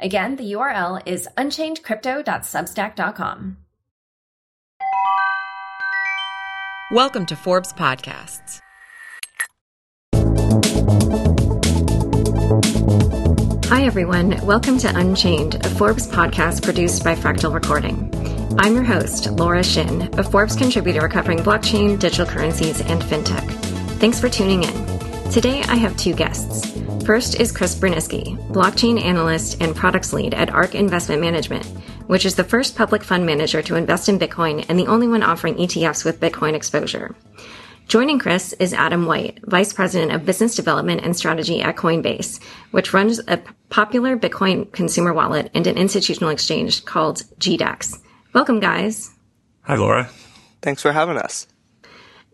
Again, the URL is unchainedcrypto.substack.com. Welcome to Forbes Podcasts. Hi, everyone. Welcome to Unchained, a Forbes podcast produced by Fractal Recording. I'm your host, Laura Shin, a Forbes contributor covering blockchain, digital currencies, and fintech. Thanks for tuning in. Today, I have two guests. First is Chris Berniske, blockchain analyst and products lead at ARK Investment Management, which is the first public fund manager to invest in Bitcoin and the only one offering ETFs with Bitcoin exposure. Joining Chris is Adam White, Vice President of Business Development and Strategy at Coinbase, which runs a popular Bitcoin consumer wallet and an institutional exchange called GDAX. Welcome, guys. Hi, Laura. Thanks for having us.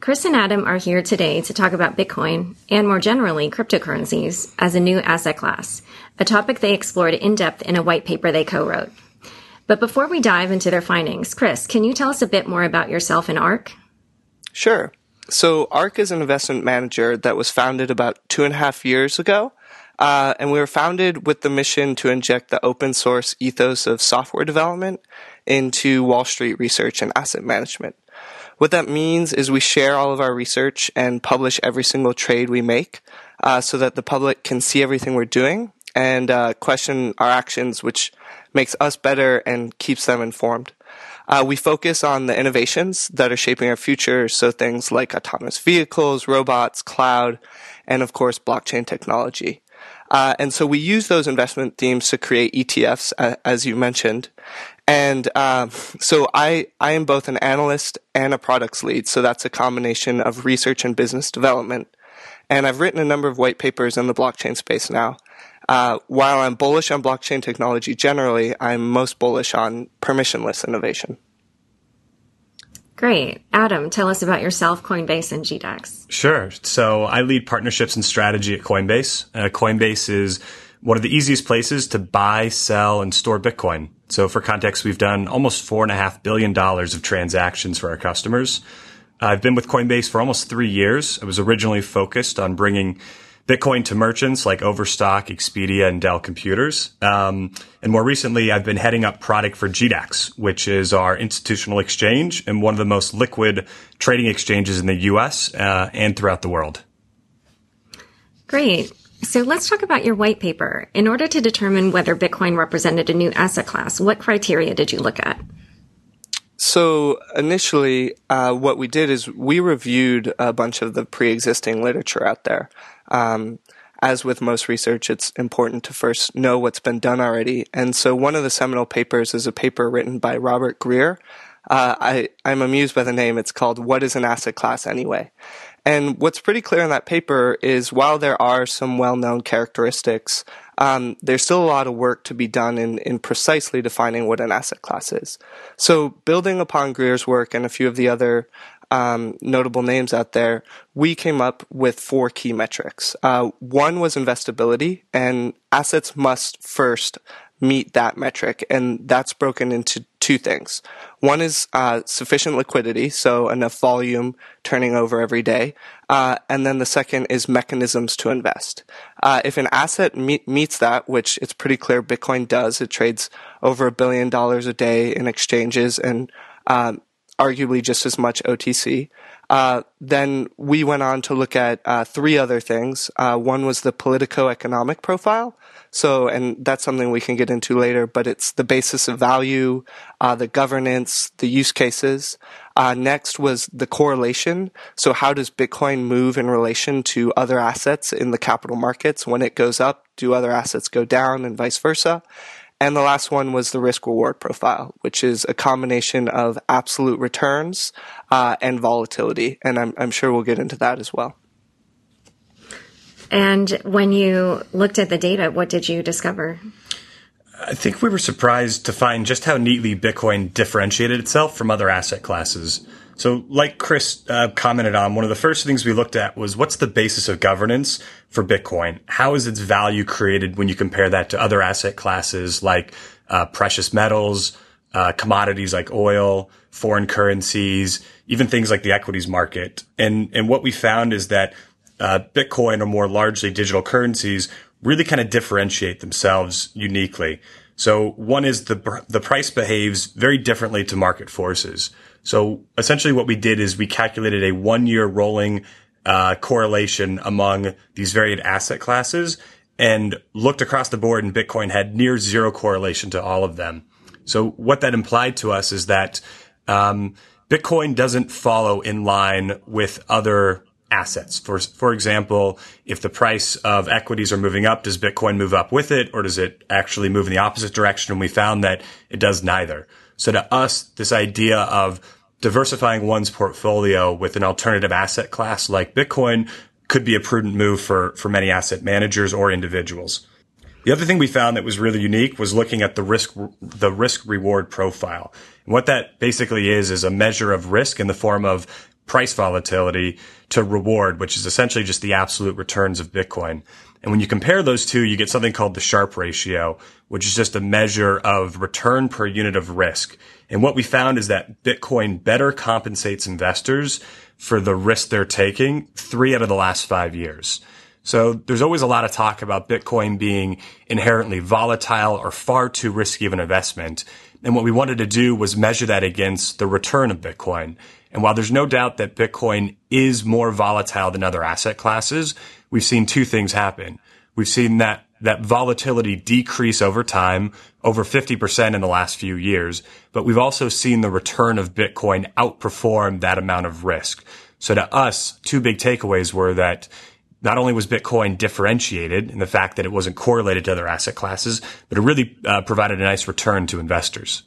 Chris and Adam are here today to talk about Bitcoin, and more generally, cryptocurrencies, as a new asset class, a topic they explored in depth in a white paper they co-wrote. But before we dive into their findings, Chris, can you tell us a bit more about yourself and ARK? Sure. So ARK is an investment manager that was founded about 2.5 years ago, and we were founded with the mission to inject the open source ethos of software development into Wall Street research and asset management. What that means is we share all of our research and publish every single trade we make so that the public can see everything we're doing and question our actions, which makes us better and keeps them informed. We focus on the innovations that are shaping our future, so things like autonomous vehicles, robots, cloud, and of course, blockchain technology. And so we use those investment themes to create ETFs, as you mentioned. And so I am both an analyst and a products lead, so that's a combination of research and business development. And I've written a number of white papers in the blockchain space now. While I'm bullish on blockchain technology generally, I'm most bullish on permissionless innovation. Great. Adam, tell us about yourself, Coinbase, and GDAX. Sure. So I lead partnerships and strategy at Coinbase. Coinbase is one of the easiest places to buy, sell, and store Bitcoin. So for context, we've done almost $4.5 billion of transactions for our customers. I've been with Coinbase for almost 3 years. I was originally focused on bringing Bitcoin to merchants like Overstock, Expedia, and Dell Computers. And more recently, I've been heading up product for GDAX, which is our institutional exchange and one of the most liquid trading exchanges in the U.S. And throughout the world. Great. So let's talk about your white paper. In order to determine whether Bitcoin represented a new asset class, what criteria did you look at? So initially, what we did is we reviewed a bunch of the pre-existing literature out there. As with most research, it's important to first know what's been done already. And so one of the seminal papers is a paper written by Robert Greer. I'm amused by the name. It's called What is an Asset Class Anyway? And what's pretty clear in that paper is while there are some well-known characteristics, there's still a lot of work to be done in precisely defining what an asset class is. So building upon Greer's work and a few of the other notable names out there, we came up with 4 key metrics. One was investability, and assets must first meet that metric, and that's broken into 2 things. One is sufficient liquidity, so enough volume turning over every day, and then the second is mechanisms to invest. If an asset meets that, which it's pretty clear Bitcoin does, it trades over $1 billion a day in exchanges and arguably just as much OTC. Then we went on to look at 3 other things. One was the politico-economic profile. So, and that's something we can get into later, but it's the basis of value, the governance, the use cases. Next was the correlation. So how does Bitcoin move in relation to other assets in the capital markets? When it goes up, do other assets go down and vice versa? And the last one was the risk-reward profile, which is a combination of absolute returns and volatility. And I'm sure we'll get into that as well. And when you looked at the data, what did you discover? I think we were surprised to find just how neatly Bitcoin differentiated itself from other asset classes. So like Chris commented on, one of the first things we looked at was what's the basis of governance for Bitcoin? How is its value created when you compare that to other asset classes like precious metals, commodities like oil, foreign currencies, even things like the equities market? And what we found is that Bitcoin, or more largely digital currencies, really kind of differentiate themselves uniquely. So one is the price behaves very differently to market forces. So essentially what we did is we calculated a 1-year rolling correlation among these varied asset classes and looked across the board, and Bitcoin had near zero correlation to all of them. So what that implied to us is that Bitcoin doesn't follow in line with other assets. For example, if the price of equities are moving up, does Bitcoin move up with it, or does it actually move in the opposite direction? And we found that it does neither. So to us, this idea of diversifying one's portfolio with an alternative asset class like Bitcoin could be a prudent move for many asset managers or individuals. The other thing we found that was really unique was looking at the risk reward profile. And what that basically is a measure of risk in the form of price volatility to reward, which is essentially just the absolute returns of Bitcoin. And when you compare those two, you get something called the Sharpe ratio, which is just a measure of return per unit of risk. And what we found is that Bitcoin better compensates investors for the risk they're taking 3 out of the last 5 years. So there's always a lot of talk about Bitcoin being inherently volatile or far too risky of an investment. And what we wanted to do was measure that against the return of Bitcoin. And while there's no doubt that Bitcoin is more volatile than other asset classes, we've seen two things happen. We've seen that volatility decrease over time, over 50% in the last few years, but we've also seen the return of Bitcoin outperform that amount of risk. So to us, two big takeaways were that not only was Bitcoin differentiated in the fact that it wasn't correlated to other asset classes, but it really provided a nice return to investors.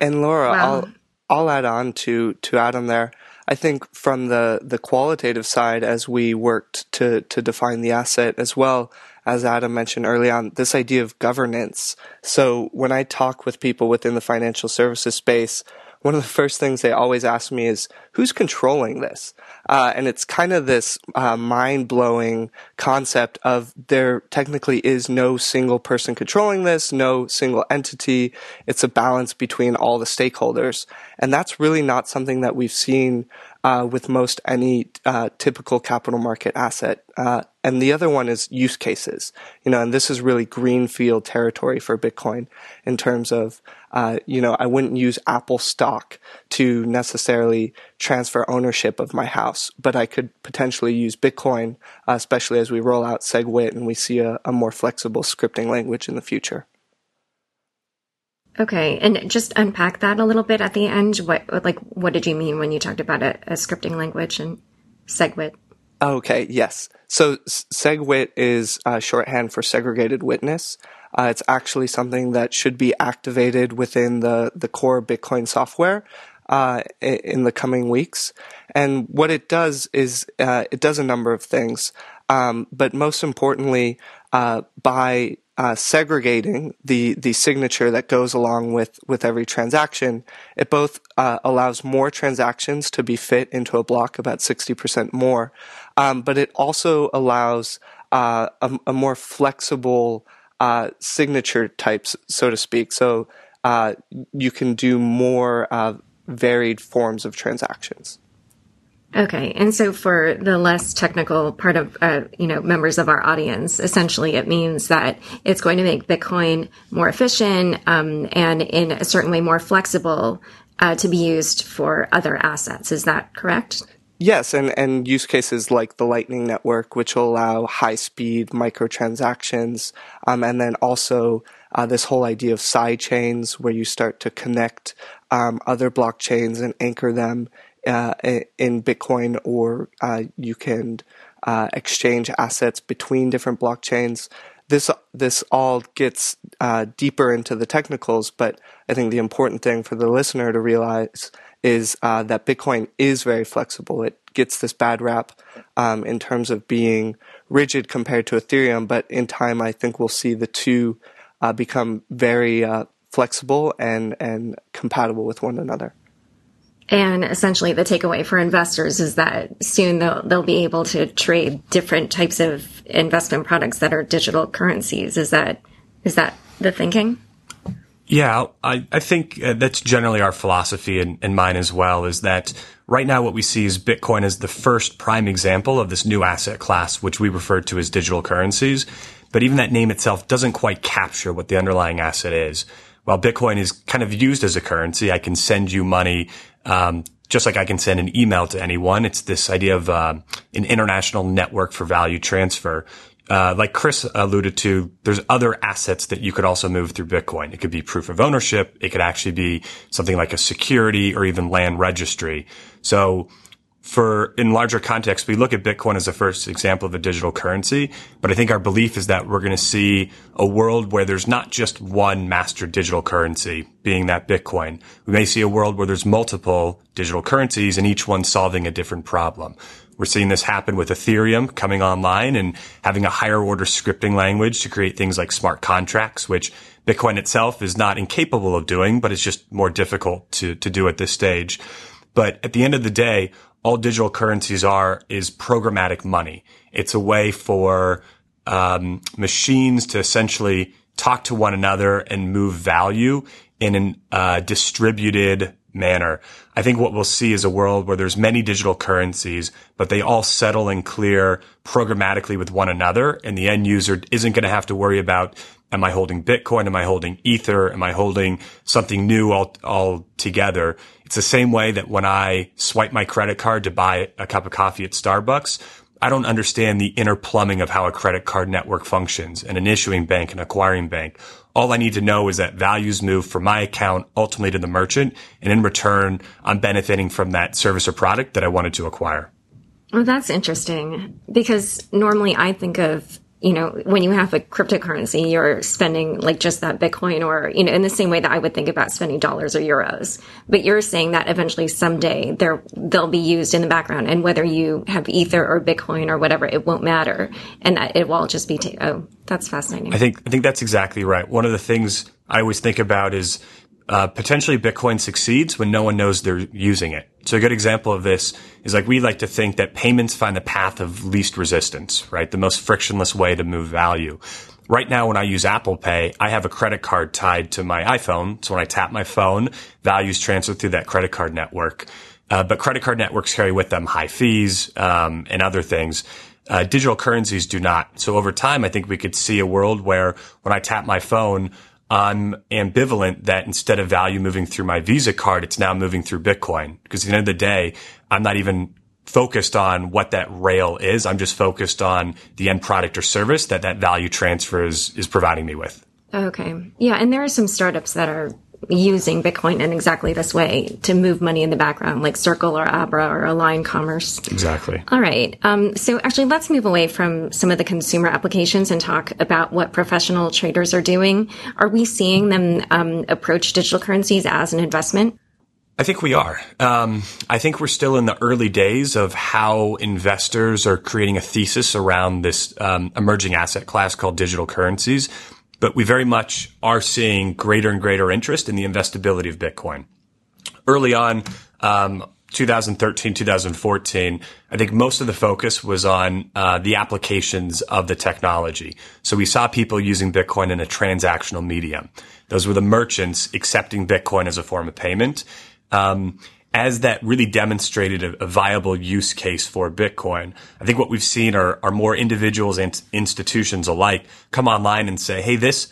And Laura, wow. I'll add on to Adam there. I think from the qualitative side, as we worked to define the asset as well, as Adam mentioned early on, this idea of governance. So when I talk with people within the financial services space, one of the first things they always ask me is, who's controlling this? And it's kind of this mind-blowing concept of there technically is no single person controlling this, no single entity. It's a balance between all the stakeholders. And that's really not something that we've seen with most any typical capital market asset. And the other one is use cases. And this is really greenfield territory for Bitcoin in terms of, I wouldn't use Apple stock to necessarily transfer ownership of my house, but I could potentially use Bitcoin, especially as we roll out SegWit and we see a more flexible scripting language in the future. Okay, and just unpack that a little bit at the end. What did you mean when you talked about a scripting language and SegWit? Okay, yes. So SegWit is shorthand for segregated witness. It's actually something that should be activated within the core Bitcoin software in the coming weeks. And what it does is it does a number of things, but most importantly, by segregating the signature that goes along with every transaction, it both allows more transactions to be fit into a block, about 60% more, but it also allows a more flexible signature types, so to speak. So you can do more varied forms of transactions. Okay, and so for the less technical part of, members of our audience, essentially it means that it's going to make Bitcoin more efficient and in a certain way more flexible to be used for other assets. Is that correct? Yes, and use cases like the Lightning Network, which will allow high-speed microtransactions, and then also this whole idea of side chains where you start to connect other blockchains and anchor them in Bitcoin, or you can exchange assets between different blockchains. This all gets deeper into the technicals, but I think the important thing for the listener to realize is that Bitcoin is very flexible. It gets this bad rap in terms of being rigid compared to Ethereum, but in time I think we'll see the two become very flexible and compatible with one another. And essentially the takeaway for investors is that soon they'll be able to trade different types of investment products that are digital currencies. Is that the thinking? Yeah, I think that's generally our philosophy and mine as well, is that right now what we see is Bitcoin as the first prime example of this new asset class, which we refer to as digital currencies. But even that name itself doesn't quite capture what the underlying asset is. While Bitcoin is kind of used as a currency, I can send you money just like I can send an email to anyone. It's this idea of an international network for value transfer. Like Chris alluded to, there's other assets that you could also move through Bitcoin. It could be proof of ownership. It could actually be something like a security or even land registry. So in larger context, we look at Bitcoin as the first example of a digital currency, but I think our belief is that we're going to see a world where there's not just one master digital currency, being that Bitcoin. We may see a world where there's multiple digital currencies and each one solving a different problem. We're seeing this happen with Ethereum coming online and having a higher order scripting language to create things like smart contracts, which Bitcoin itself is not incapable of doing, but it's just more difficult to do at this stage. But at the end of the day, all digital currencies is programmatic money. It's a way for machines to essentially talk to one another and move value in a distributed manner. I think what we'll see is a world where there's many digital currencies, but they all settle and clear programmatically with one another, and the end user isn't going to have to worry about, am I holding Bitcoin? Am I holding Ether? Am I holding something new all together? It's the same way that when I swipe my credit card to buy a cup of coffee at Starbucks, I don't understand the inner plumbing of how a credit card network functions and an issuing bank and acquiring bank. All I need to know is that values move from my account ultimately to the merchant, and in return, I'm benefiting from that service or product that I wanted to acquire. Well, that's interesting, because normally I think of, you know, when you have a cryptocurrency, you're spending like just that Bitcoin, or, you know, in the same way that I would think about spending dollars or euros. But you're saying that eventually someday they'll be used in the background, and whether you have Ether or Bitcoin or whatever, it won't matter, and that it will all just be oh, that's fascinating. I think that's exactly right. One of the things I always think about is potentially Bitcoin succeeds when no one knows they're using it. So a good example of this is, like, we like to think that payments find the path of least resistance, right? The most frictionless way to move value. Right now, when I use Apple Pay, I have a credit card tied to my iPhone. So when I tap my phone, values transfer through that credit card network. But credit card networks carry with them high fees, and other things. Digital currencies do not. So over time, I think we could see a world where when I tap my phone, I'm ambivalent that instead of value moving through my Visa card, it's now moving through Bitcoin. Because at the end of the day, I'm not even focused on what that rail is. I'm just focused on the end product or service that value transfer is providing me with. Okay. Yeah. And there are some startups that are using Bitcoin in exactly this way to move money in the background, like Circle or Abra or Align Commerce. Exactly. All right. So actually, let's move away from some of the consumer applications and talk about what professional traders are doing. Are we seeing them approach digital currencies as an investment? I think we are. I think we're still in the early days of how investors are creating a thesis around this emerging asset class called digital currencies. But we very much are seeing greater and greater interest in the investability of Bitcoin. Early on, 2013, 2014, I think most of the focus was on the applications of the technology. So we saw people using Bitcoin in a transactional medium. Those were the merchants accepting Bitcoin as a form of payment. As that really demonstrated a viable use case for Bitcoin, I think what we've seen are more individuals and institutions alike come online and say, hey, this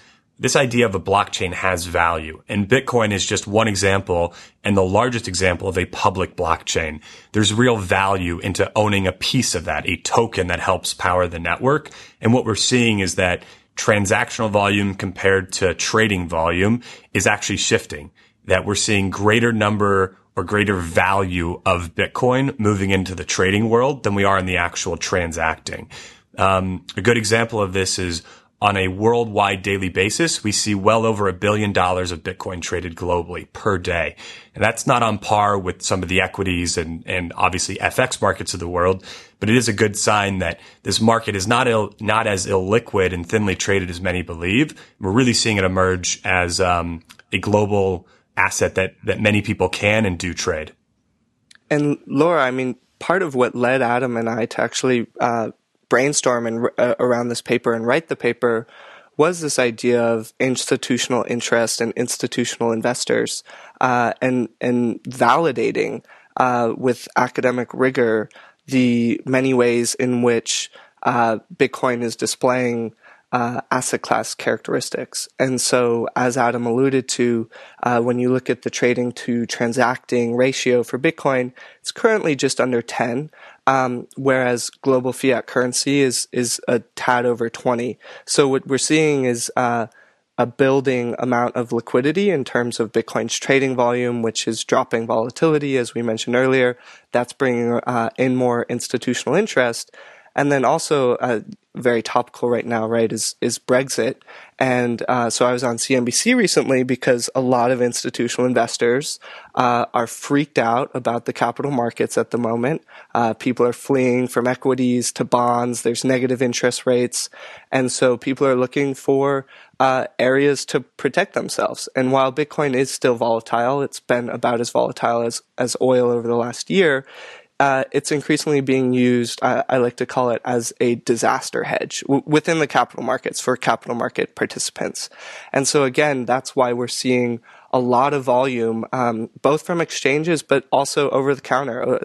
idea of a blockchain has value. And Bitcoin is just one example and the largest example of a public blockchain. There's real value into owning a piece of that, a token that helps power the network. And what we're seeing is that transactional volume compared to trading volume is actually shifting, that we're seeing greater number or greater value of Bitcoin moving into the trading world than we are in the actual transacting. A good example of this is On a worldwide daily basis, we see well over $1 billion of Bitcoin traded globally per day. And that's not on par with some of the equities and obviously FX markets of the world, but it is a good sign that this market is not as illiquid and thinly traded as many believe. We're really seeing it emerge as a global asset that many people can and do trade. And Laura, I mean, part of what led Adam and I to actually brainstorm around this paper and write the paper was this idea of institutional interest and institutional investors and validating with academic rigor the many ways in which Bitcoin is displaying asset class characteristics. And so, as Adam alluded to, when you look at the trading to transacting ratio for Bitcoin, it's currently just under 10, whereas global fiat currency is a tad over 20. So what we're seeing is a building amount of liquidity in terms of Bitcoin's trading volume, which is dropping volatility, as we mentioned earlier. That's bringing in more institutional interest. And then also very topical right now, right, is Brexit. And so I was on CNBC recently because a lot of institutional investors are freaked out about the capital markets at the moment. People are fleeing from equities to bonds. There's negative interest rates. And so people are looking for areas to protect themselves. And while Bitcoin is still volatile, it's been about as volatile as oil over the last year. It's increasingly being used, I like to call it, as a disaster hedge within the capital markets for capital market participants. And so again, that's why we're seeing a lot of volume, both from exchanges, but also over the counter,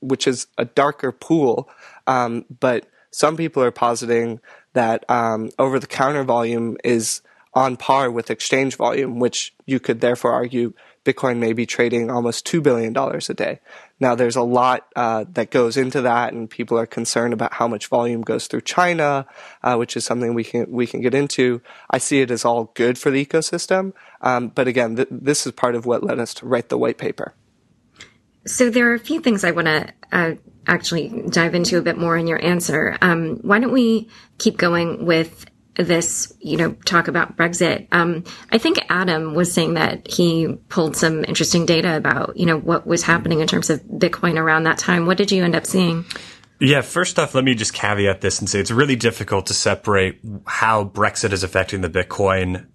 which is a darker pool. But some people are positing that over the counter volume is on par with exchange volume, which you could therefore argue Bitcoin may be trading almost $2 billion a day. Now, there's a lot that goes into that, and people are concerned about how much volume goes through China, which is something we can get into. I see it as all good for the ecosystem, but again, this is part of what led us to write the white paper. So there are a few things I want to actually dive into a bit more in your answer. Why don't we keep going with this, talk about Brexit. I think Adam was saying that he pulled some interesting data about, what was happening in terms of Bitcoin around that time. What did you end up seeing? Yeah, first off, let me just caveat this and say it's really difficult to separate how Brexit is affecting the Bitcoin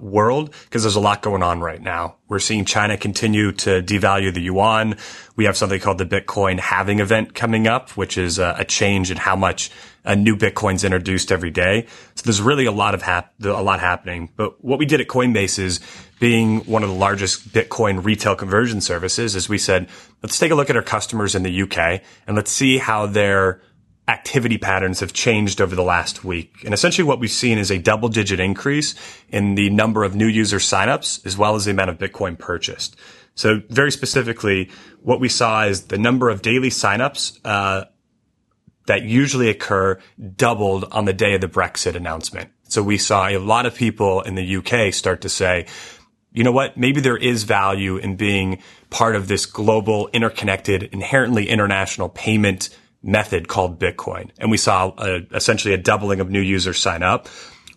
world because there's a lot going on right now. We're seeing China continue to devalue the yuan. We have something called the Bitcoin halving event coming up, which is a change in how much a new Bitcoin's introduced every day. So there's really a lot happening. But what we did at Coinbase is, being one of the largest Bitcoin retail conversion services, as we said, let's take a look at our customers in the UK and let's see how their activity patterns have changed over the last week. And essentially what we've seen is a double-digit increase in the number of new user signups as well as the amount of Bitcoin purchased. So very specifically, what we saw is the number of daily signups that usually occur doubled on the day of the Brexit announcement. So we saw a lot of people in the UK start to say, you know what, maybe there is value in being part of this global, interconnected, inherently international payment method called Bitcoin. And we saw essentially a doubling of new users sign up.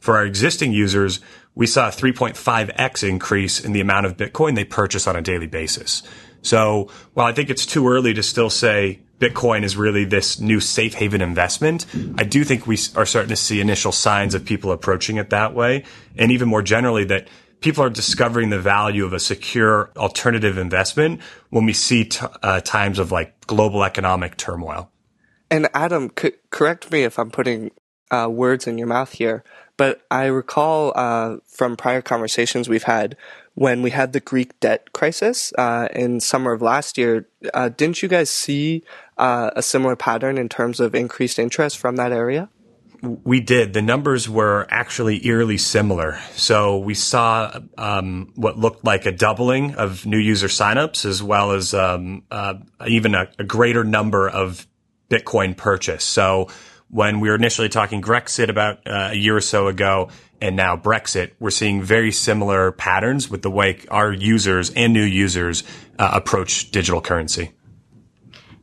For our existing users, we saw a 3.5x increase in the amount of Bitcoin they purchase on a daily basis. So while I think it's too early to still say Bitcoin is really this new safe haven investment, I do think we are starting to see initial signs of people approaching it that way. And even more generally, that people are discovering the value of a secure alternative investment when we see times of like global economic turmoil. And Adam, correct me if I'm putting words in your mouth here, but I recall from prior conversations we've had, when we had the Greek debt crisis in summer of last year, didn't you guys see a similar pattern in terms of increased interest from that area? We did. The numbers were actually eerily similar. So we saw what looked like a doubling of new user signups, as well as even a greater number of Bitcoin purchase. So when we were initially talking Grexit about a year or so ago, and now Brexit, we're seeing very similar patterns with the way our users and new users approach digital currency.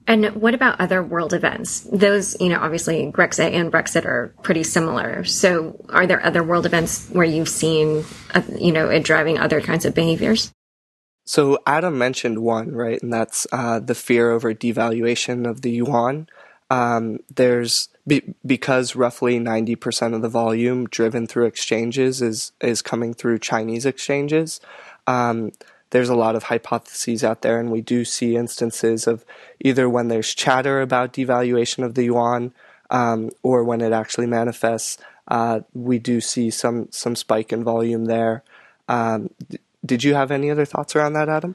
And what about other world events? Those, you know, obviously Grexa and Brexit are pretty similar. So are there other world events where you've seen, you know, it driving other kinds of behaviors? So Adam mentioned one, right? And that's the fear over devaluation of the yuan. Because roughly 90% of the volume driven through exchanges is coming through Chinese exchanges. There's a lot of hypotheses out there, and we do see instances of either when there's chatter about devaluation of the yuan, or when it actually manifests, we do see some spike in volume there. Did you have any other thoughts around that, Adam?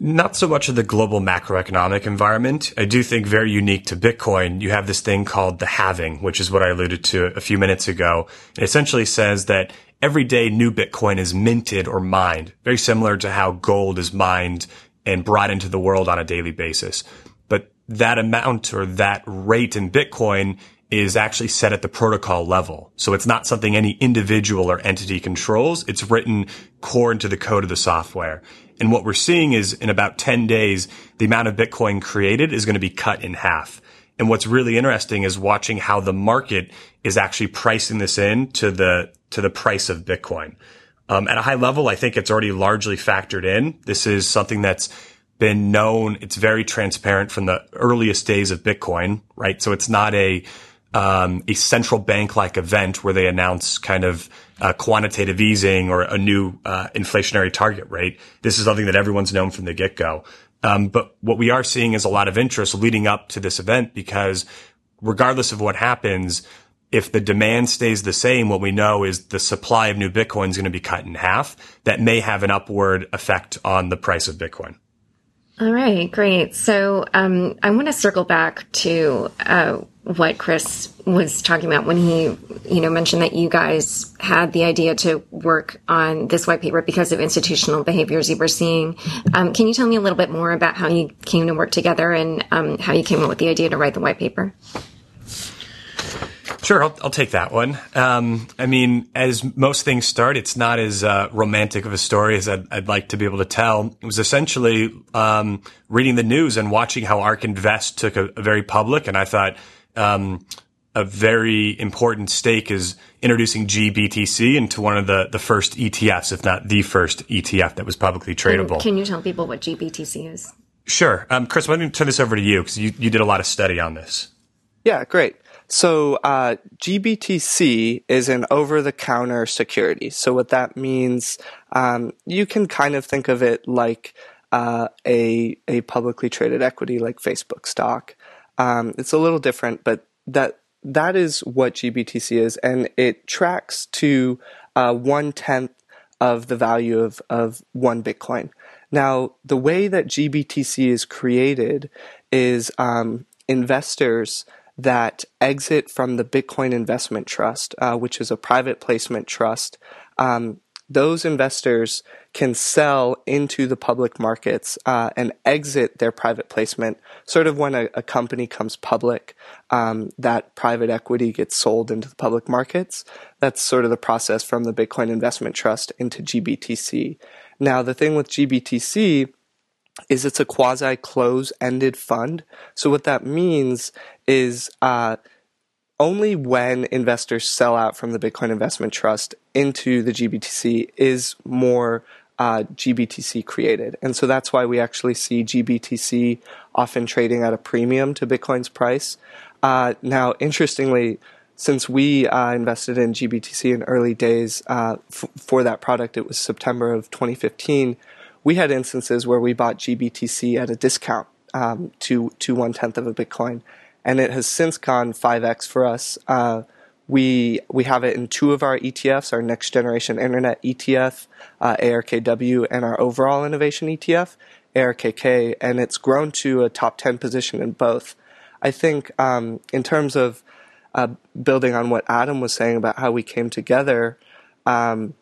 Not so much of the global macroeconomic environment. I do think very unique to Bitcoin, you have this thing called the halving, which is what I alluded to a few minutes ago. It essentially says that every day new Bitcoin is minted or mined, very similar to how gold is mined and brought into the world on a daily basis. But that amount or that rate in Bitcoin is actually set at the protocol level. So it's not something any individual or entity controls. It's written core into the code of the software. And what we're seeing is in about 10 days, the amount of Bitcoin created is going to be cut in half. And what's really interesting is watching how the market is actually pricing this in to the price of Bitcoin. At a high level, I think it's already largely factored in. This is something that's been known. It's very transparent from the earliest days of Bitcoin, right? So it's not a central bank-like event where they announce kind of quantitative easing or a new inflationary target rate. This is something that everyone's known from the get-go. But what we are seeing is a lot of interest leading up to this event, because regardless of what happens, if the demand stays the same, what we know is the supply of new Bitcoin is going to be cut in half. That may have an upward effect on the price of Bitcoin. All right, great. So I want to circle back to what Chris was talking about when he, you know, mentioned that you guys had the idea to work on this white paper because of institutional behaviors you were seeing. Can you tell me a little bit more about how you came to work together and how you came up with the idea to write the white paper? Sure, I'll take that one. I mean, as most things start, it's not as romantic of a story as I'd like to be able to tell. It was essentially reading the news and watching how ARK Invest took a very public, and I thought a very important stake is introducing GBTC into one of the first ETFs, if not the first ETF that was publicly tradable. And can you tell people what GBTC is? Sure. Chris, let me turn this over to you, because you did a lot of study on this. Yeah, great. So GBTC is an over-the-counter security. So what that means, you can kind of think of it like a publicly traded equity like Facebook stock. It's a little different, but that is what GBTC is, and it tracks to 1/10 of the value of one Bitcoin. Now, the way that GBTC is created is investors that exit from the Bitcoin Investment Trust, which is a private placement trust. Those investors can sell into the public markets and exit their private placement. Sort of when a company comes public, that private equity gets sold into the public markets. That's sort of the process from the Bitcoin Investment Trust into GBTC. Now, the thing with GBTC is it's a quasi-close-ended fund. So what that means is only when investors sell out from the Bitcoin Investment Trust into the GBTC is more GBTC created. And so that's why we actually see GBTC often trading at a premium to Bitcoin's price. Now, interestingly, since we invested in GBTC in early days for that product, it was September of 2015, we had instances where we bought GBTC at a discount to 1/10 of a Bitcoin, and it has since gone 5x for us. We have it in two of our ETFs, our Next Generation Internet ETF, ARKW, and our Overall Innovation ETF, ARKK, and it's grown to a top 10 position in both. I think in terms of building on what Adam was saying about how we came together, obviously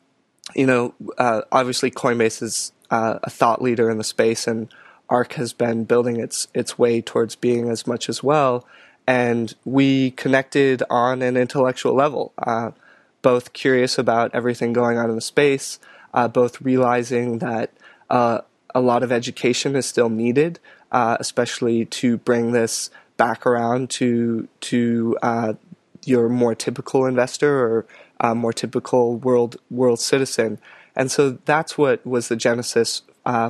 Coinbase is a thought leader in the space, and ARK has been building its way towards being as much as well. And we connected on an intellectual level, both curious about everything going on in the space, both realizing that a lot of education is still needed, especially to bring this back around to your more typical investor or more typical world citizen. And so that's what was the genesis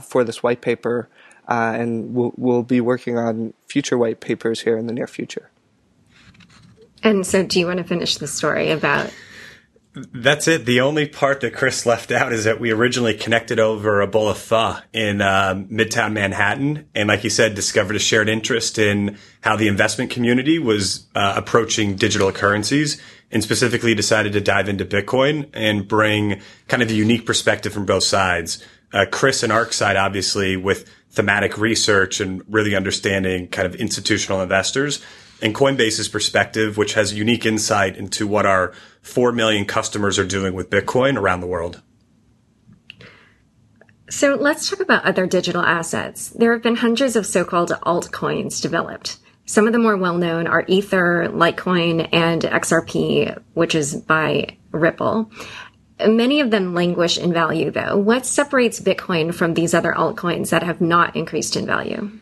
for this white paper, and we'll be working on future white papers here in the near future. And so do you want to finish the story about... That's it. The only part that Chris left out is that we originally connected over a bowl of pho in Midtown Manhattan. And like you said, discovered a shared interest in how the investment community was approaching digital currencies, and specifically decided to dive into Bitcoin and bring kind of a unique perspective from both sides. Chris and ARK side, obviously, with thematic research and really understanding kind of institutional investors. And Coinbase's perspective, which has unique insight into what our 4 million customers are doing with Bitcoin around the world. So let's talk about other digital assets. There have been hundreds of so-called altcoins developed. Some of the more well-known are Ether, Litecoin, and XRP, which is by Ripple. Many of them languish in value, though. What separates Bitcoin from these other altcoins that have not increased in value?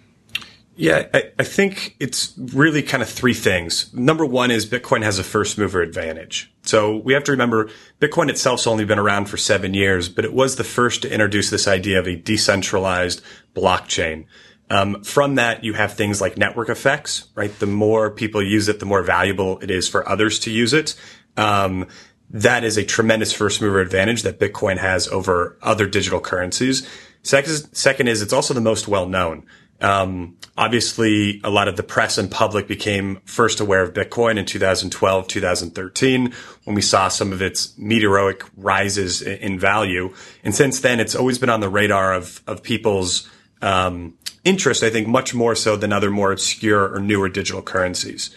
Yeah, I think it's really kind of three things. Number one is Bitcoin has a first mover advantage. So we have to remember Bitcoin itself's only been around for 7 years, but it was the first to introduce this idea of a decentralized blockchain. From that, you have things like network effects, right? The more people use it, the more valuable it is for others to use it. That is a tremendous first mover advantage that Bitcoin has over other digital currencies. Second is it's also the most well known. Obviously, a lot of the press and public became first aware of Bitcoin in 2012, 2013, when we saw some of its meteoric rises in value. And since then, it's always been on the radar of people's interest, I think, much more so than other more obscure or newer digital currencies.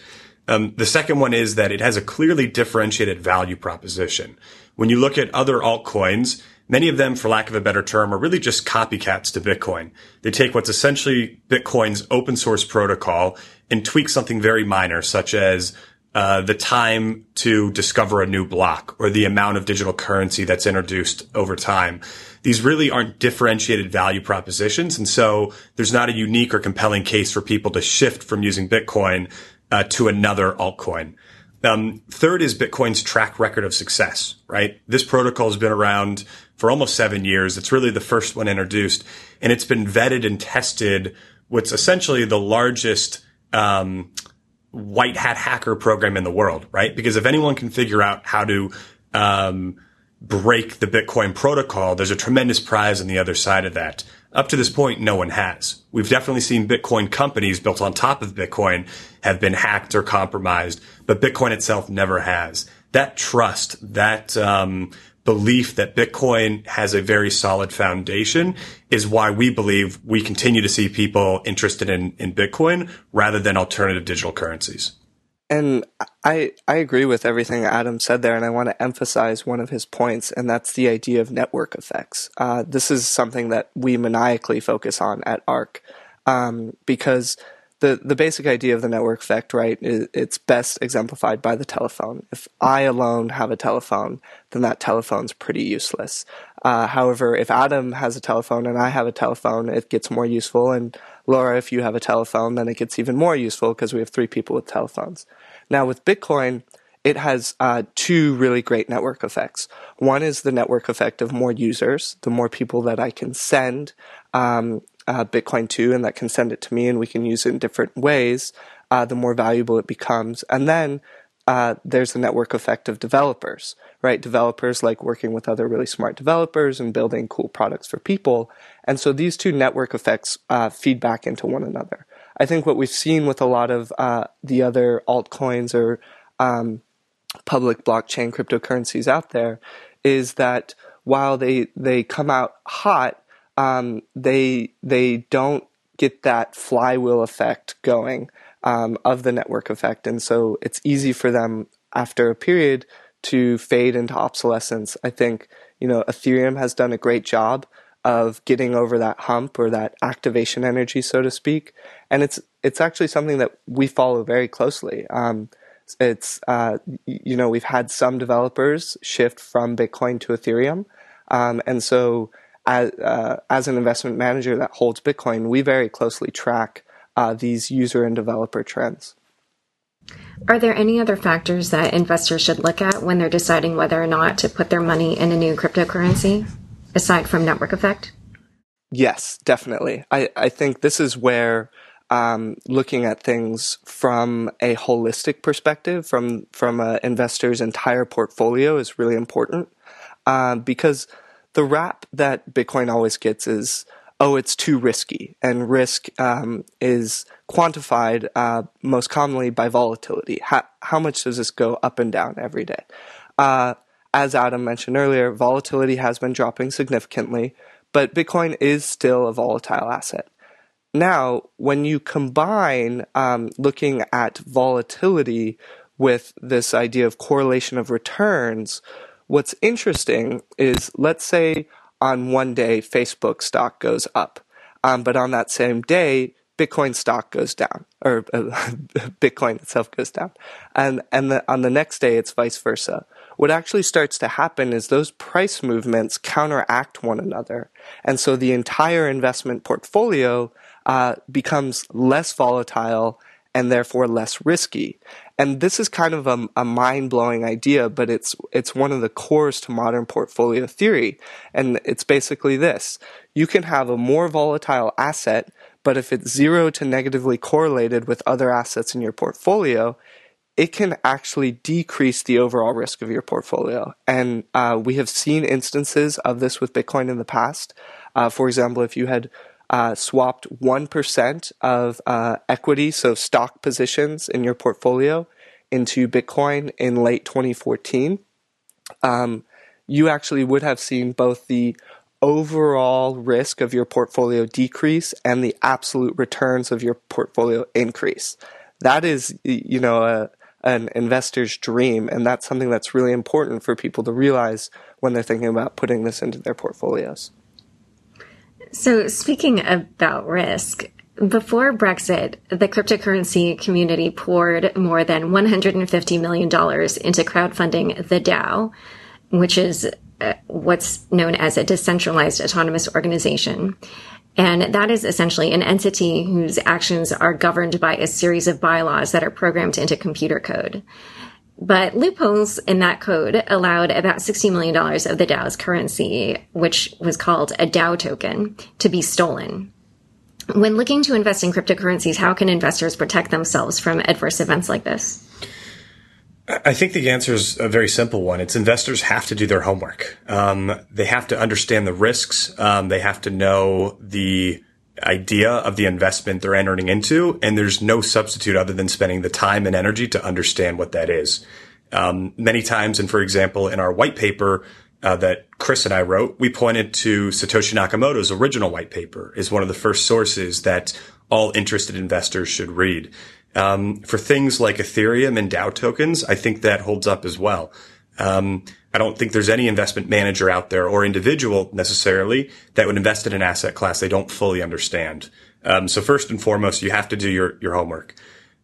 The second one is that it has a clearly differentiated value proposition. When you look at other altcoins, many of them, for lack of a better term, are really just copycats to Bitcoin. They take what's essentially Bitcoin's open source protocol and tweak something very minor, such as the time to discover a new block or the amount of digital currency that's introduced over time. These really aren't differentiated value propositions, and so there's not a unique or compelling case for people to shift from using Bitcoin to another altcoin. Third is Bitcoin's track record of success, right? This protocol has been around for almost 7 years. It's really the first one introduced, and it's been vetted and tested what's essentially the largest white hat hacker program in the world, right? Because if anyone can figure out how to break the Bitcoin protocol, there's a tremendous prize on the other side of that. Up to this point, no one has. We've definitely seen Bitcoin companies built on top of Bitcoin have been hacked or compromised, but Bitcoin itself never has. That trust, that belief that Bitcoin has a very solid foundation is why we believe we continue to see people interested in Bitcoin rather than alternative digital currencies. And I agree with everything Adam said there, and I want to emphasize one of his points, and that's the idea of network effects. This is something that we maniacally focus on at ARK, because the basic idea of the network effect, right, it's best exemplified by the telephone. If I alone have a telephone, then that telephone's pretty useless. However, if Adam has a telephone and I have a telephone, it gets more useful. And Laura, if you have a telephone, then it gets even more useful because we have 3 people with telephones. Now, with Bitcoin, it has 2 really great network effects. One is the network effect of more users, the more people that I can send Bitcoin to and that can send it to me and we can use it in different ways, the more valuable it becomes. And then there's the network effect of developers, right? Developers like working with other really smart developers and building cool products for people. And so these 2 network effects feed back into one another. I think what we've seen with a lot of the other altcoins or public blockchain cryptocurrencies out there is that while they come out hot, they don't get that flywheel effect going of the network effect. And so it's easy for them after a period to fade into obsolescence. I think, Ethereum has done a great job of getting over that hump or that activation energy, so to speak. And it's actually something that we follow very closely. We've had some developers shift from Bitcoin to Ethereum. And so as an investment manager that holds Bitcoin, we very closely track these user and developer trends. Are there any other factors that investors should look at when they're deciding whether or not to put their money in a new cryptocurrency, aside from network effect? Yes, definitely. I think this is where looking at things from a holistic perspective, from an investor's entire portfolio is really important, because the rap that Bitcoin always gets is, oh, it's too risky, and risk is quantified most commonly by volatility. How much does this go up and down every day? As Adam mentioned earlier, volatility has been dropping significantly, but Bitcoin is still a volatile asset. Now, when you combine looking at volatility with this idea of correlation of returns, what's interesting is, let's say on one day Facebook stock goes up, but on that same day Bitcoin stock goes down, or Bitcoin itself goes down, and on the next day it's vice versa. What actually starts to happen is those price movements counteract one another, and so the entire investment portfolio becomes less volatile and therefore less risky. And this is kind of a mind-blowing idea, but it's one of the cores to modern portfolio theory. And it's basically this: you can have a more volatile asset, but if it's zero to negatively correlated with other assets in your portfolio, it can actually decrease the overall risk of your portfolio. And we have seen instances of this with Bitcoin in the past. For example, if you had swapped 1% of equity, so stock positions in your portfolio, into Bitcoin in late 2014, you actually would have seen both the overall risk of your portfolio decrease and the absolute returns of your portfolio increase. That is, you know, an investor's dream, and that's something that's really important for people to realize when they're thinking about putting this into their portfolios. So speaking about risk, before Brexit, the cryptocurrency community poured more than $150 million into crowdfunding the DAO, which is what's known as a decentralized autonomous organization. And that is essentially an entity whose actions are governed by a series of bylaws that are programmed into computer code. But loopholes in that code allowed about $60 million of the DAO's currency, which was called a DAO token, to be stolen. When looking to invest in cryptocurrencies, how can investors protect themselves from adverse events like this? I think the answer is a very simple one. It's investors have to do their homework. They have to understand the risks. They have to know the idea of the investment they're entering into, and there's no substitute other than spending the time and energy to understand what that is. Many times, and for example, in our white paper that Chris and I wrote, we pointed to Satoshi Nakamoto's original white paper as one of the first sources that all interested investors should read. For things like Ethereum and DAO tokens, I think that holds up as well. I don't think there's any investment manager out there or individual necessarily that would invest in an asset class they don't fully understand. So first and foremost, you have to do your homework.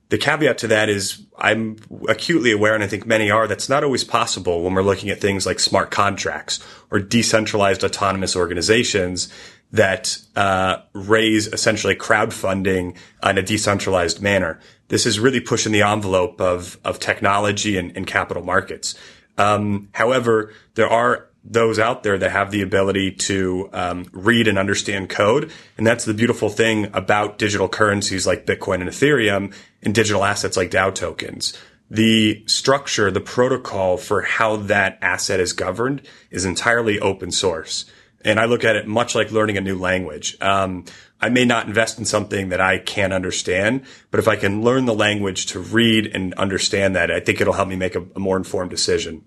The caveat to that is, I'm acutely aware, and I think many are, that's not always possible when we're looking at things like smart contracts or decentralized autonomous organizations that raise essentially crowdfunding in a decentralized manner. This is really pushing the envelope of technology and capital markets. However, there are those out there that have the ability to read and understand code. And that's the beautiful thing about digital currencies like Bitcoin and Ethereum and digital assets like DAO tokens. The structure, the protocol for how that asset is governed is entirely open source. And I look at it much like learning a new language. I may not invest in something that I can't understand, but if I can learn the language to read and understand that, I think it'll help me make a more informed decision.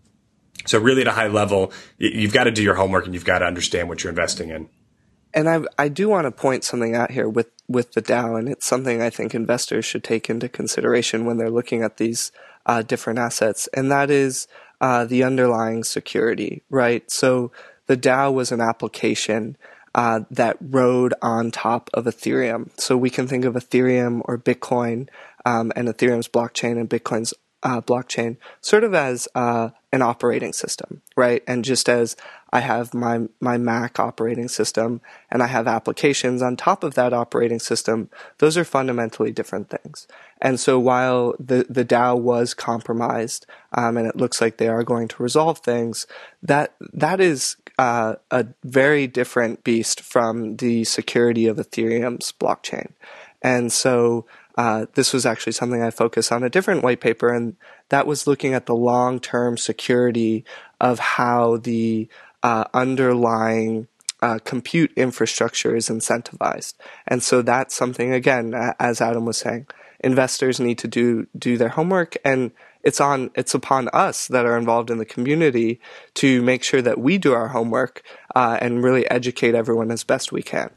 So really at a high level, you've got to do your homework and you've got to understand what you're investing in. And I do want to point something out here with the DAO, and it's something I think investors should take into consideration when they're looking at these different assets, and that is the underlying security, right? So the DAO was an application that rode on top of Ethereum. So we can think of Ethereum or Bitcoin and Ethereum's blockchain and Bitcoin's blockchain sort of as an operating system, right? And just as I have my Mac operating system, and I have applications on top of that operating system. Those are fundamentally different things. And so while the DAO was compromised, and it looks like they are going to resolve things, that is a very different beast from the security of Ethereum's blockchain. And so this was actually something I focused on a different white paper, and that was looking at the long-term security of how the underlying compute infrastructure is incentivized. And so that's something, again, as Adam was saying, investors need to do their homework, and it's upon us that are involved in the community to make sure that we do our homework and really educate everyone as best we can.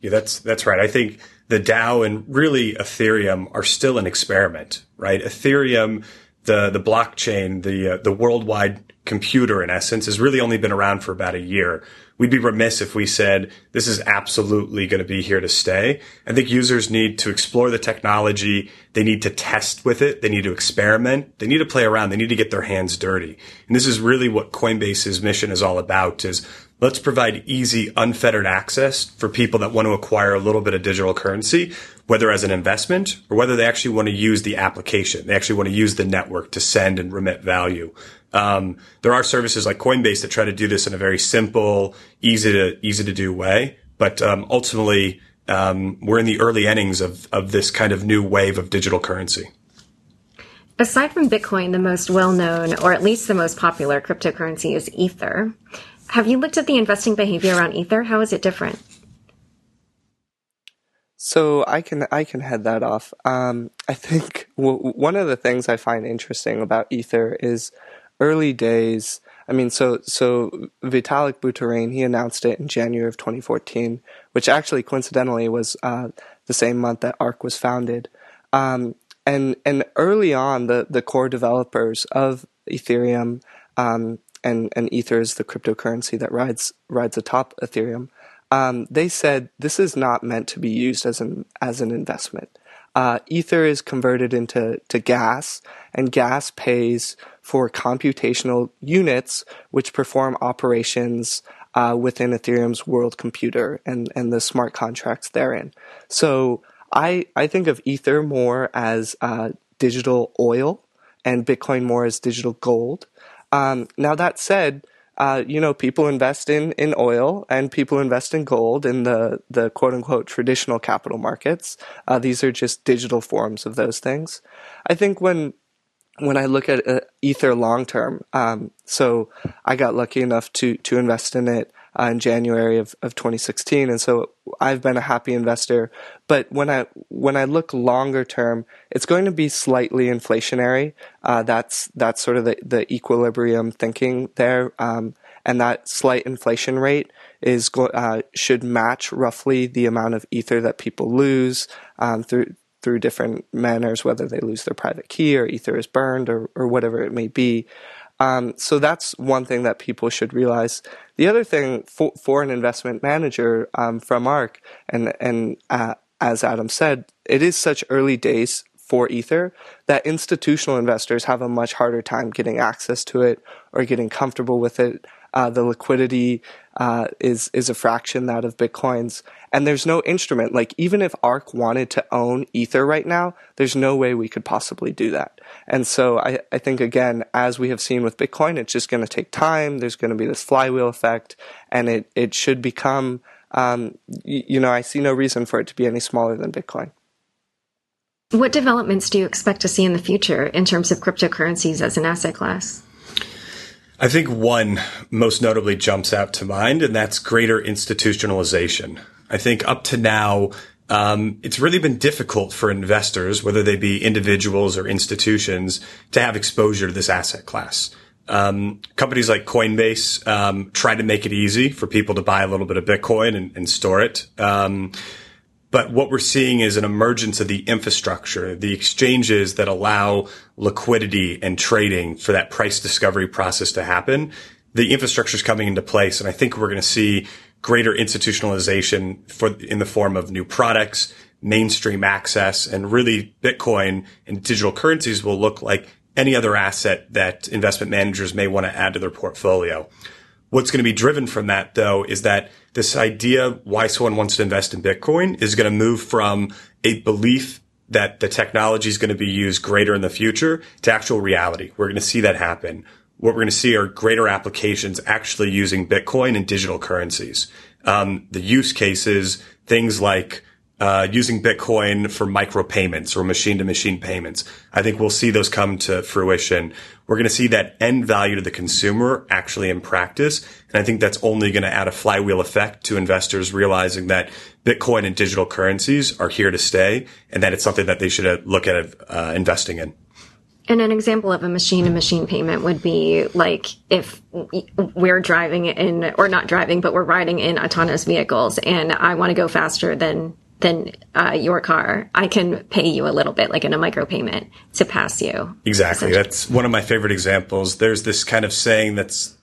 Yeah, that's right. I think the DAO and really Ethereum are still an experiment, right? Ethereum, the blockchain, the worldwide computer, in essence, has really only been around for about a year. We'd be remiss if we said this is absolutely going to be here to stay. I think users need to explore the technology. They need to test with it. They need to experiment. They need to play around. They need to get their hands dirty. And this is really what Coinbase's mission is all about, is let's provide easy, unfettered access for people that want to acquire a little bit of digital currency, whether as an investment or whether they actually want to use the application. They actually want to use the network to send and remit value. There are services like Coinbase that try to do this in a very simple, easy to do way. But ultimately, we're in the early innings of this kind of new wave of digital currency. Aside from Bitcoin, the most well-known, or at least the most popular cryptocurrency is Ether. Have you looked at the investing behavior around Ether? How is it different? So I can head that off. I think one of the things I find interesting about Ether is early days. I mean, so Vitalik Buterin, he announced it in January of 2014, which actually coincidentally was the same month that ARK was founded. And early on, the core developers of Ethereum. And Ether is the cryptocurrency that rides atop Ethereum. They said this is not meant to be used as an investment. Ether is converted into gas, and gas pays for computational units which perform operations within Ethereum's world computer and the smart contracts therein. So I think of Ether more as digital oil, and Bitcoin more as digital gold. Now that said, people invest in oil and people invest in gold in the quote unquote traditional capital markets. These are just digital forms of those things. I think when I look at Ether long term, so I got lucky enough to invest in it in January of 2016, and so I've been a happy investor. But when I look longer term, it's going to be slightly inflationary. That's sort of the equilibrium thinking there, and that slight inflation rate should match roughly the amount of Ether that people lose through different manners, whether they lose their private key or Ether is burned or whatever it may be. So that's one thing that people should realize. The other thing for an investment manager from ARK, and as Adam said, it is such early days for Ether that institutional investors have a much harder time getting access to it or getting comfortable with it. The liquidity is a fraction that of Bitcoin's, and there's no instrument. Like, even if ARK wanted to own Ether right now, there's no way we could possibly do that. And so I think, again, as we have seen with Bitcoin, it's just going to take time. There's going to be this flywheel effect, and it should become, I see no reason for it to be any smaller than Bitcoin. What developments do you expect to see in the future in terms of cryptocurrencies as an asset class? I think one most notably jumps out to mind, and that's greater institutionalization. I think up to now, it's really been difficult for investors, whether they be individuals or institutions, to have exposure to this asset class. Companies like Coinbase try to make it easy for people to buy a little bit of Bitcoin and store it. But what we're seeing is an emergence of the infrastructure, the exchanges that allow liquidity and trading for that price discovery process to happen. The infrastructure is coming into place, and I think we're going to see greater institutionalization in the form of new products, mainstream access, and really Bitcoin and digital currencies will look like any other asset that investment managers may want to add to their portfolio. What's going to be driven from that, though, is that this idea why someone wants to invest in Bitcoin is going to move from a belief that the technology is going to be used greater in the future to actual reality. We're going to see that happen. What we're going to see are greater applications actually using Bitcoin and digital currencies. The use cases, things like using Bitcoin for micropayments or machine-to-machine payments. I think we'll see those come to fruition. We're going to see that end value to the consumer actually in practice. And I think that's only going to add a flywheel effect to investors realizing that Bitcoin and digital currencies are here to stay and that it's something that they should look at investing in. And an example of a machine-to-machine payment would be like if we're driving in, or not driving, but we're riding in autonomous vehicles and I want to go faster than your car, I can pay you a little bit, like in a micropayment, to pass you. Exactly. That's one of my favorite examples. There's this kind of saying that's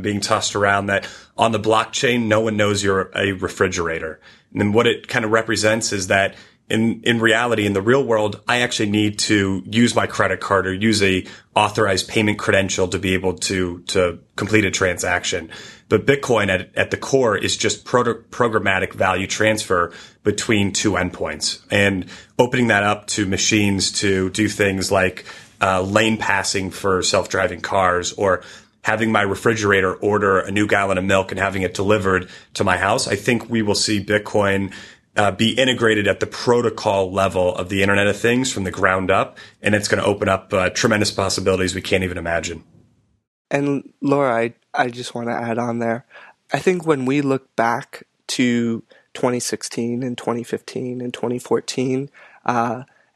being tossed around that on the blockchain, no one knows you're a refrigerator. And what it kind of represents is that in reality, in the real world, I actually need to use my credit card or use a authorized payment credential to be able to complete a transaction. But Bitcoin at the core is just programmatic value transfer between two endpoints, and opening that up to machines to do things like lane passing for self-driving cars, or having my refrigerator order a new gallon of milk and having it delivered to my house. I think we will see Bitcoin be integrated at the protocol level of the Internet of Things from the ground up, and it's going to open up tremendous possibilities we can't even imagine. And Laura, I just want to add on there. I think when we look back to 2016 and 2015 and 2014, and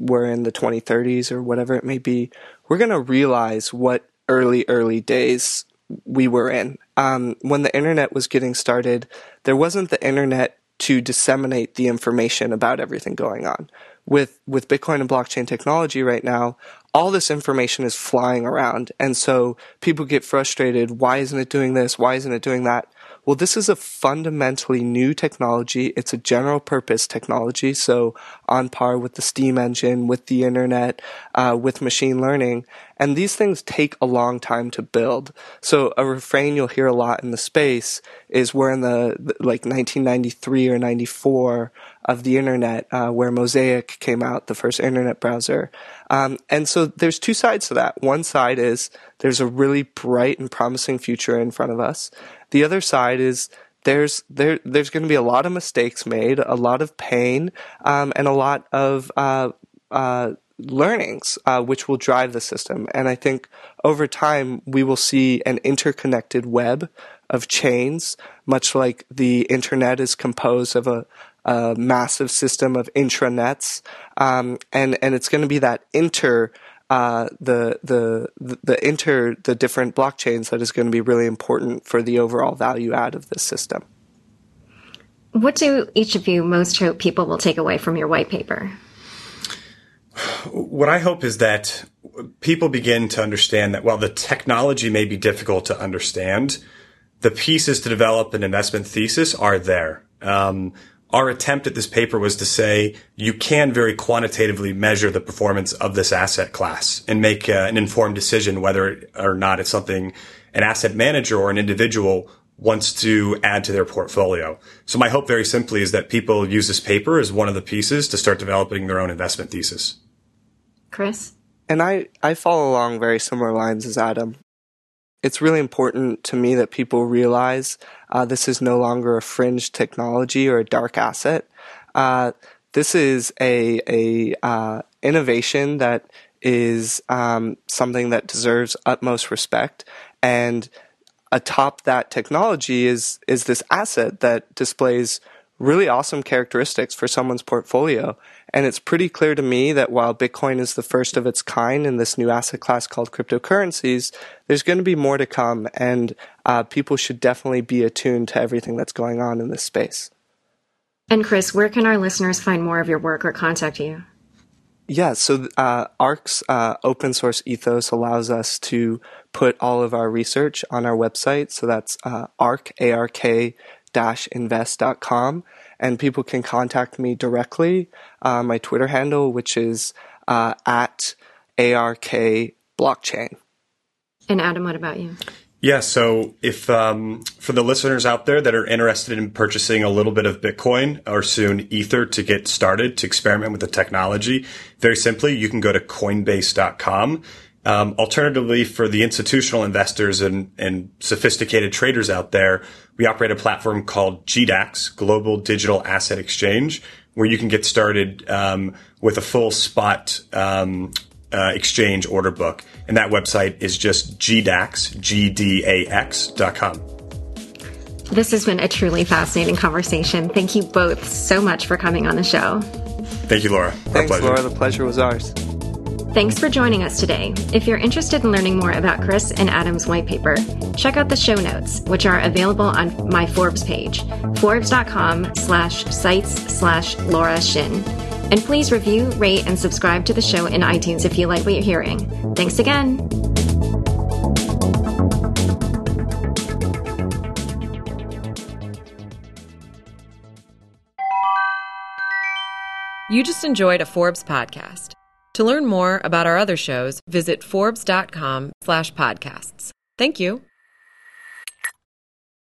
we're in the 2030s or whatever it may be, we're going to realize what early days we were in. When the Internet was getting started, there wasn't the Internet to disseminate the information about everything going on. With Bitcoin and blockchain technology right now, all this information is flying around. And so people get frustrated. Why isn't it doing this? Why isn't it doing that? Well, this is a fundamentally new technology. It's a general purpose technology. So on par with the steam engine, with the internet, with machine learning. And these things take a long time to build. So a refrain you'll hear a lot in the space is we're in the like 1993 or 94 of the internet, where Mosaic came out, the first internet browser. And so there's two sides to that. One side is there's a really bright and promising future in front of us. The other side is there's going to be a lot of mistakes made, a lot of pain, and a lot of learnings, which will drive the system. And I think over time, we will see an interconnected web of chains, much like the internet is composed of a massive system of intranets. And it's going to be that the different blockchains that is going to be really important for the overall value add of this system. What do each of you most hope people will take away from your white paper? What I hope is that people begin to understand that while the technology may be difficult to understand, the pieces to develop an investment thesis are there. Our attempt at this paper was to say you can very quantitatively measure the performance of this asset class and make an informed decision whether or not it's something an asset manager or an individual wants to add to their portfolio. So my hope very simply is that people use this paper as one of the pieces to start developing their own investment thesis. Chris? And I follow along very similar lines as Adam. It's really important to me that people realize this is no longer a fringe technology or a dark asset. This is a innovation that is something that deserves utmost respect. And atop that technology is this asset that displays really awesome characteristics for someone's portfolio. And it's pretty clear to me that while Bitcoin is the first of its kind in this new asset class called cryptocurrencies, there's going to be more to come, and people should definitely be attuned to everything that's going on in this space. And Chris, where can our listeners find more of your work or contact you? Yeah, so ARK's open source ethos allows us to put all of our research on our website. So that's ARK, A-R-K, invest.com, and people can contact me directly. My Twitter handle, which is at ARK blockchain. And Adam, what about you? Yeah, so if for the listeners out there that are interested in purchasing a little bit of Bitcoin or soon Ether to get started, to experiment with the technology, very simply, you can go to coinbase.com. Alternatively, for the institutional investors and sophisticated traders out there, we operate a platform called GDAX, Global Digital Asset Exchange, where you can get started with a full spot exchange order book. And that website is just GDAX, GDAX.com. This has been a truly fascinating conversation. Thank you both so much for coming on the show. Thank you, Laura. Thanks, our pleasure. Laura. The pleasure was ours. Thanks for joining us today. If you're interested in learning more about Chris and Adam's white paper, check out the show notes, which are available on my Forbes page, forbes.com/sites/Laura Shin. And please review, rate, and subscribe to the show in iTunes if you like what you're hearing. Thanks again. You just enjoyed a Forbes podcast. To learn more about our other shows, visit Forbes.com/podcasts. Thank you.